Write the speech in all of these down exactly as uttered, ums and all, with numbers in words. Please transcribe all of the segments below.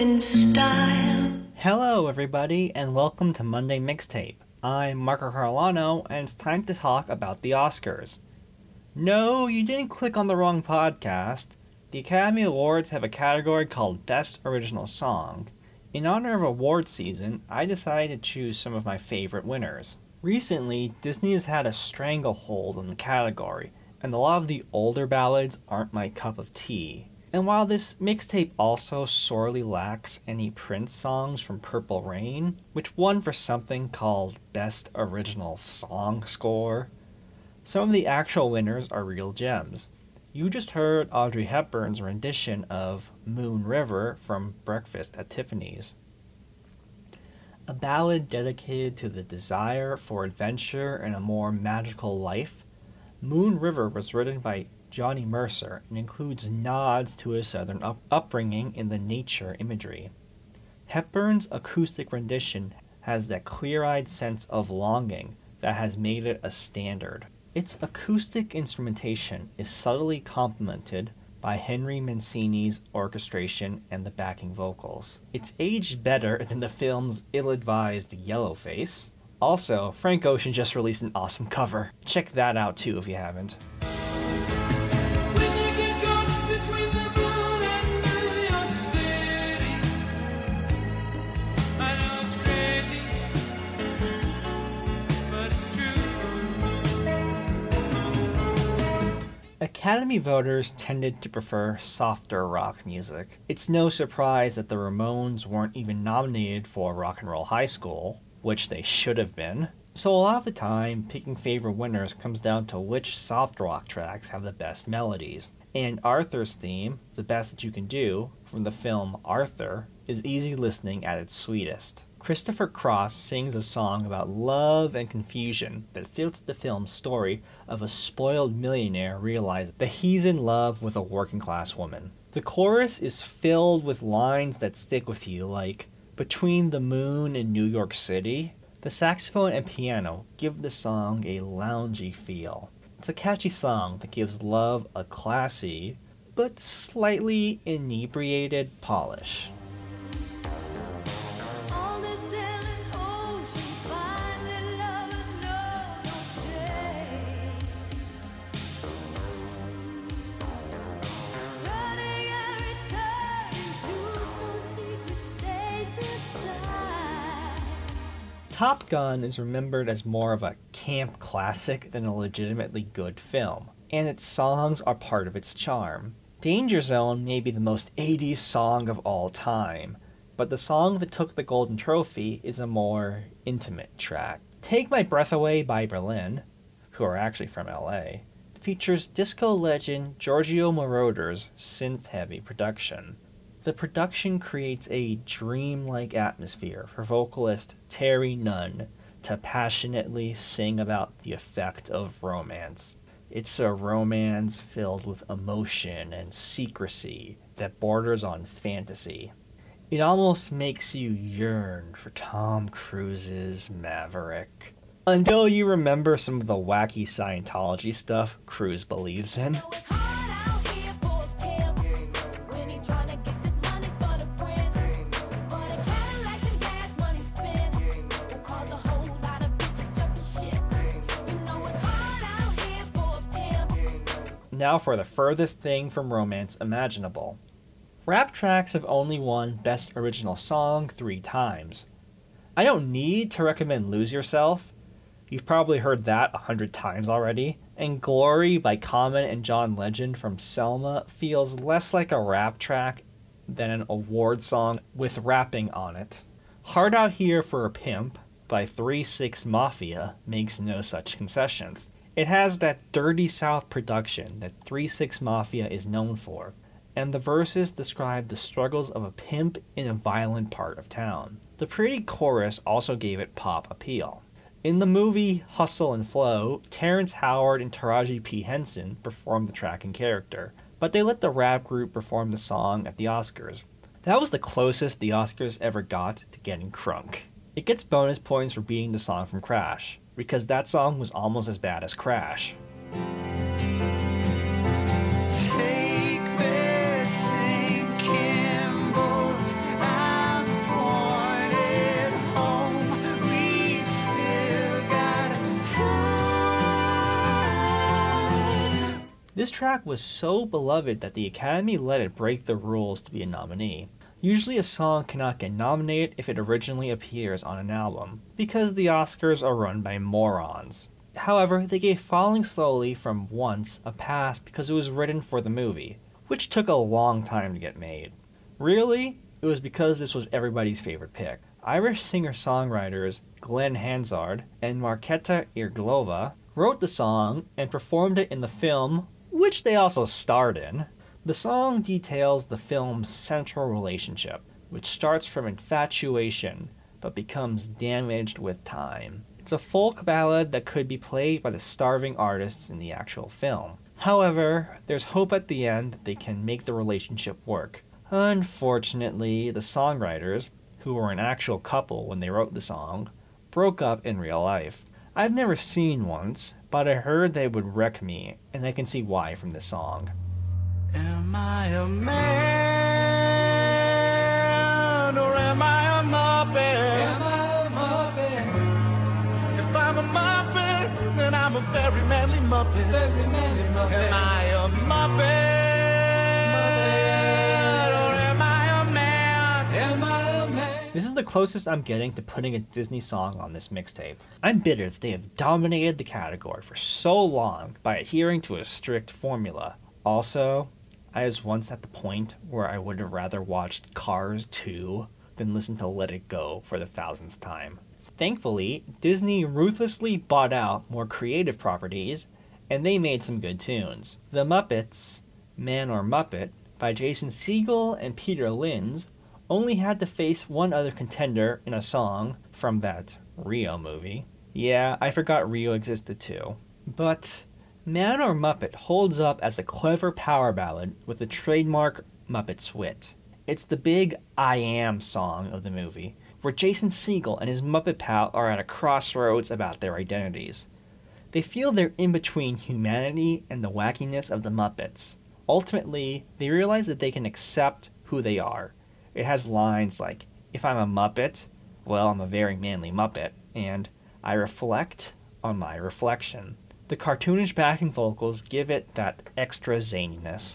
in style. Hello everybody and welcome to Monday Mixtape. I'm Marco Carlano and it's time to talk about the Oscars. No, you didn't click on the wrong podcast. The Academy Awards have a category called Best Original Song. In honor of awards season, I decided to choose some of my favorite winners. Recently, Disney has had a stranglehold on the category, and a lot of the older ballads aren't my cup of tea. And while this mixtape also sorely lacks any Prince songs from Purple Rain, which won for something called Best Original Song Score, some of the actual winners are real gems. You just heard Audrey Hepburn's rendition of Moon River from Breakfast at Tiffany's. A ballad dedicated to the desire for adventure and a more magical life, Moon River was written by Johnny Mercer and includes nods to his southern up- upbringing in the nature imagery. Hepburn's acoustic rendition has that clear-eyed sense of longing that has made it a standard. Its acoustic instrumentation is subtly complemented by Henry Mancini's orchestration and the backing vocals. It's aged better than the film's ill-advised Yellowface. Also, Frank Ocean just released an awesome cover. Check that out too if you haven't. Academy voters tended to prefer softer rock music. It's no surprise that the Ramones weren't even nominated for Rock and Roll High School, which they should have been. So a lot of the time, picking favorite winners comes down to which soft rock tracks have the best melodies. And Arthur's theme, The Best That You Can Do, from the film Arthur, is easy listening at its sweetest. Christopher Cross sings a song about love and confusion that fits the film's story of a spoiled millionaire realizing that he's in love with a working-class woman. The chorus is filled with lines that stick with you, like, between the moon and New York City. The saxophone and piano give the song a loungy feel. It's a catchy song that gives love a classy, but slightly inebriated polish. Top Gun is remembered as more of a camp classic than a legitimately good film, and its songs are part of its charm. Danger Zone may be the most eighties song of all time, but the song that took the Golden Trophy is a more intimate track. Take My Breath Away by Berlin, who are actually from L A, features disco legend Giorgio Moroder's synth-heavy production. The production creates a dreamlike atmosphere for vocalist Terry Nunn to passionately sing about the effect of romance. It's a romance filled with emotion and secrecy that borders on fantasy. It almost makes you yearn for Tom Cruise's Maverick, until you remember some of the wacky Scientology stuff Cruise believes in. Now for the furthest thing from romance imaginable. Rap tracks have only won Best Original Song three times. I don't need to recommend Lose Yourself. You've probably heard that a hundred times already. And Glory by Common and John Legend from Selma feels less like a rap track than an award song with rapping on it. Hard Out Here for a Pimp by Three six Mafia makes no such concessions. It has that dirty South production that Three six Mafia is known for, and the verses describe the struggles of a pimp in a violent part of town. The pretty chorus also gave it pop appeal. In the movie Hustle and Flow, Terrence Howard and Taraji P. Henson performed the track in character, but they let the rap group perform the song at the Oscars. That was the closest the Oscars ever got to getting crunk. It gets bonus points for beating the song from Crash, because that song was almost as bad as Crash. Take this, Campbell, track was so beloved that the Academy let it break the rules to be a nominee. Usually a song cannot get nominated if it originally appears on an album, because the Oscars are run by morons. However, they gave Falling Slowly from Once a pass because it was written for the movie, which took a long time to get made. Really? It was because this was everybody's favorite pick. Irish singer-songwriters Glenn Hansard and Marketa Irglova wrote the song and performed it in the film, which they also starred in. The song details the film's central relationship, which starts from infatuation, but becomes damaged with time. It's a folk ballad that could be played by the starving artists in the actual film. However, there's hope at the end that they can make the relationship work. Unfortunately, the songwriters, who were an actual couple when they wrote the song, broke up in real life. I've never seen Once, but I heard they would wreck me, and I can see why from this song. Am I a man, or am I a Muppet? Am I a Muppet? If I'm a Muppet, then I'm a very manly Muppet. Very manly Muppet. Am I a Muppet, or am I a man? Am I a man? This is the closest I'm getting to putting a Disney song on this mixtape. I'm bitter that they have dominated the category for so long by adhering to a strict formula. Also, I was once at the point where I would have rather watched Cars two than listen to Let It Go for the thousandth time. Thankfully, Disney ruthlessly bought out more creative properties, and they made some good tunes. The Muppets, Man or Muppet, by Jason Segel and Peter Linz, only had to face one other contender in a song from that Rio movie. Yeah, I forgot Rio existed too. But Man or Muppet holds up as a clever power ballad with the trademark Muppets wit. It's the big I am song of the movie, where Jason Segel and his Muppet pal are at a crossroads about their identities. They feel they're in between humanity and the wackiness of the Muppets. Ultimately, they realize that they can accept who they are. It has lines like, if I'm a Muppet, well, I'm a very manly Muppet, and I reflect on my reflection. The cartoonish backing vocals give it that extra zaniness.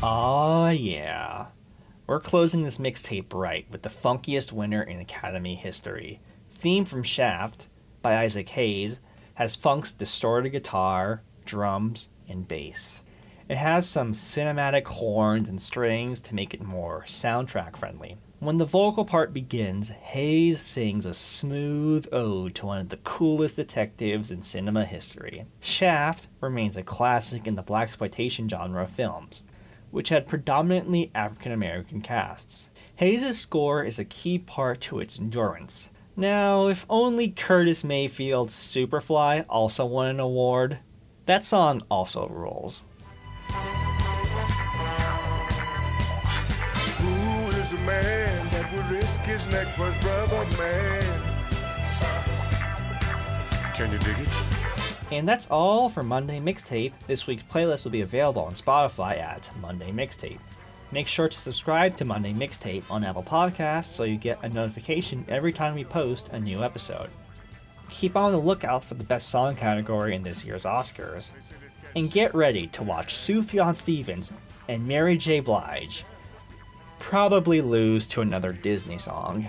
Aw, yeah. We're closing this mixtape right with the funkiest winner in Academy history. Theme from Shaft by Isaac Hayes has funk's distorted guitar, drums, and bass. It has some cinematic horns and strings to make it more soundtrack friendly. When the vocal part begins, Hayes sings a smooth ode to one of the coolest detectives in cinema history. Shaft remains a classic in the blaxploitation genre of films, which had predominantly African American casts. Hayes' score is a key part to its endurance. Now, if only Curtis Mayfield's Superfly also won an award. That song also rules. Who is the man that would risk his neck for his brother, man? Can you dig it? And that's all for Monday Mixtape. This week's playlist will be available on Spotify at Monday Mixtape. Make sure to subscribe to Monday Mixtape on Apple Podcasts so you get a notification every time we post a new episode. Keep on the lookout for the Best Song category in this year's Oscars. And get ready to watch Sufjan Stevens and Mary J. Blige probably lose to another Disney song.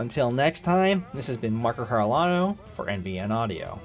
Until next time, this has been Marco Carlano for N B N Audio.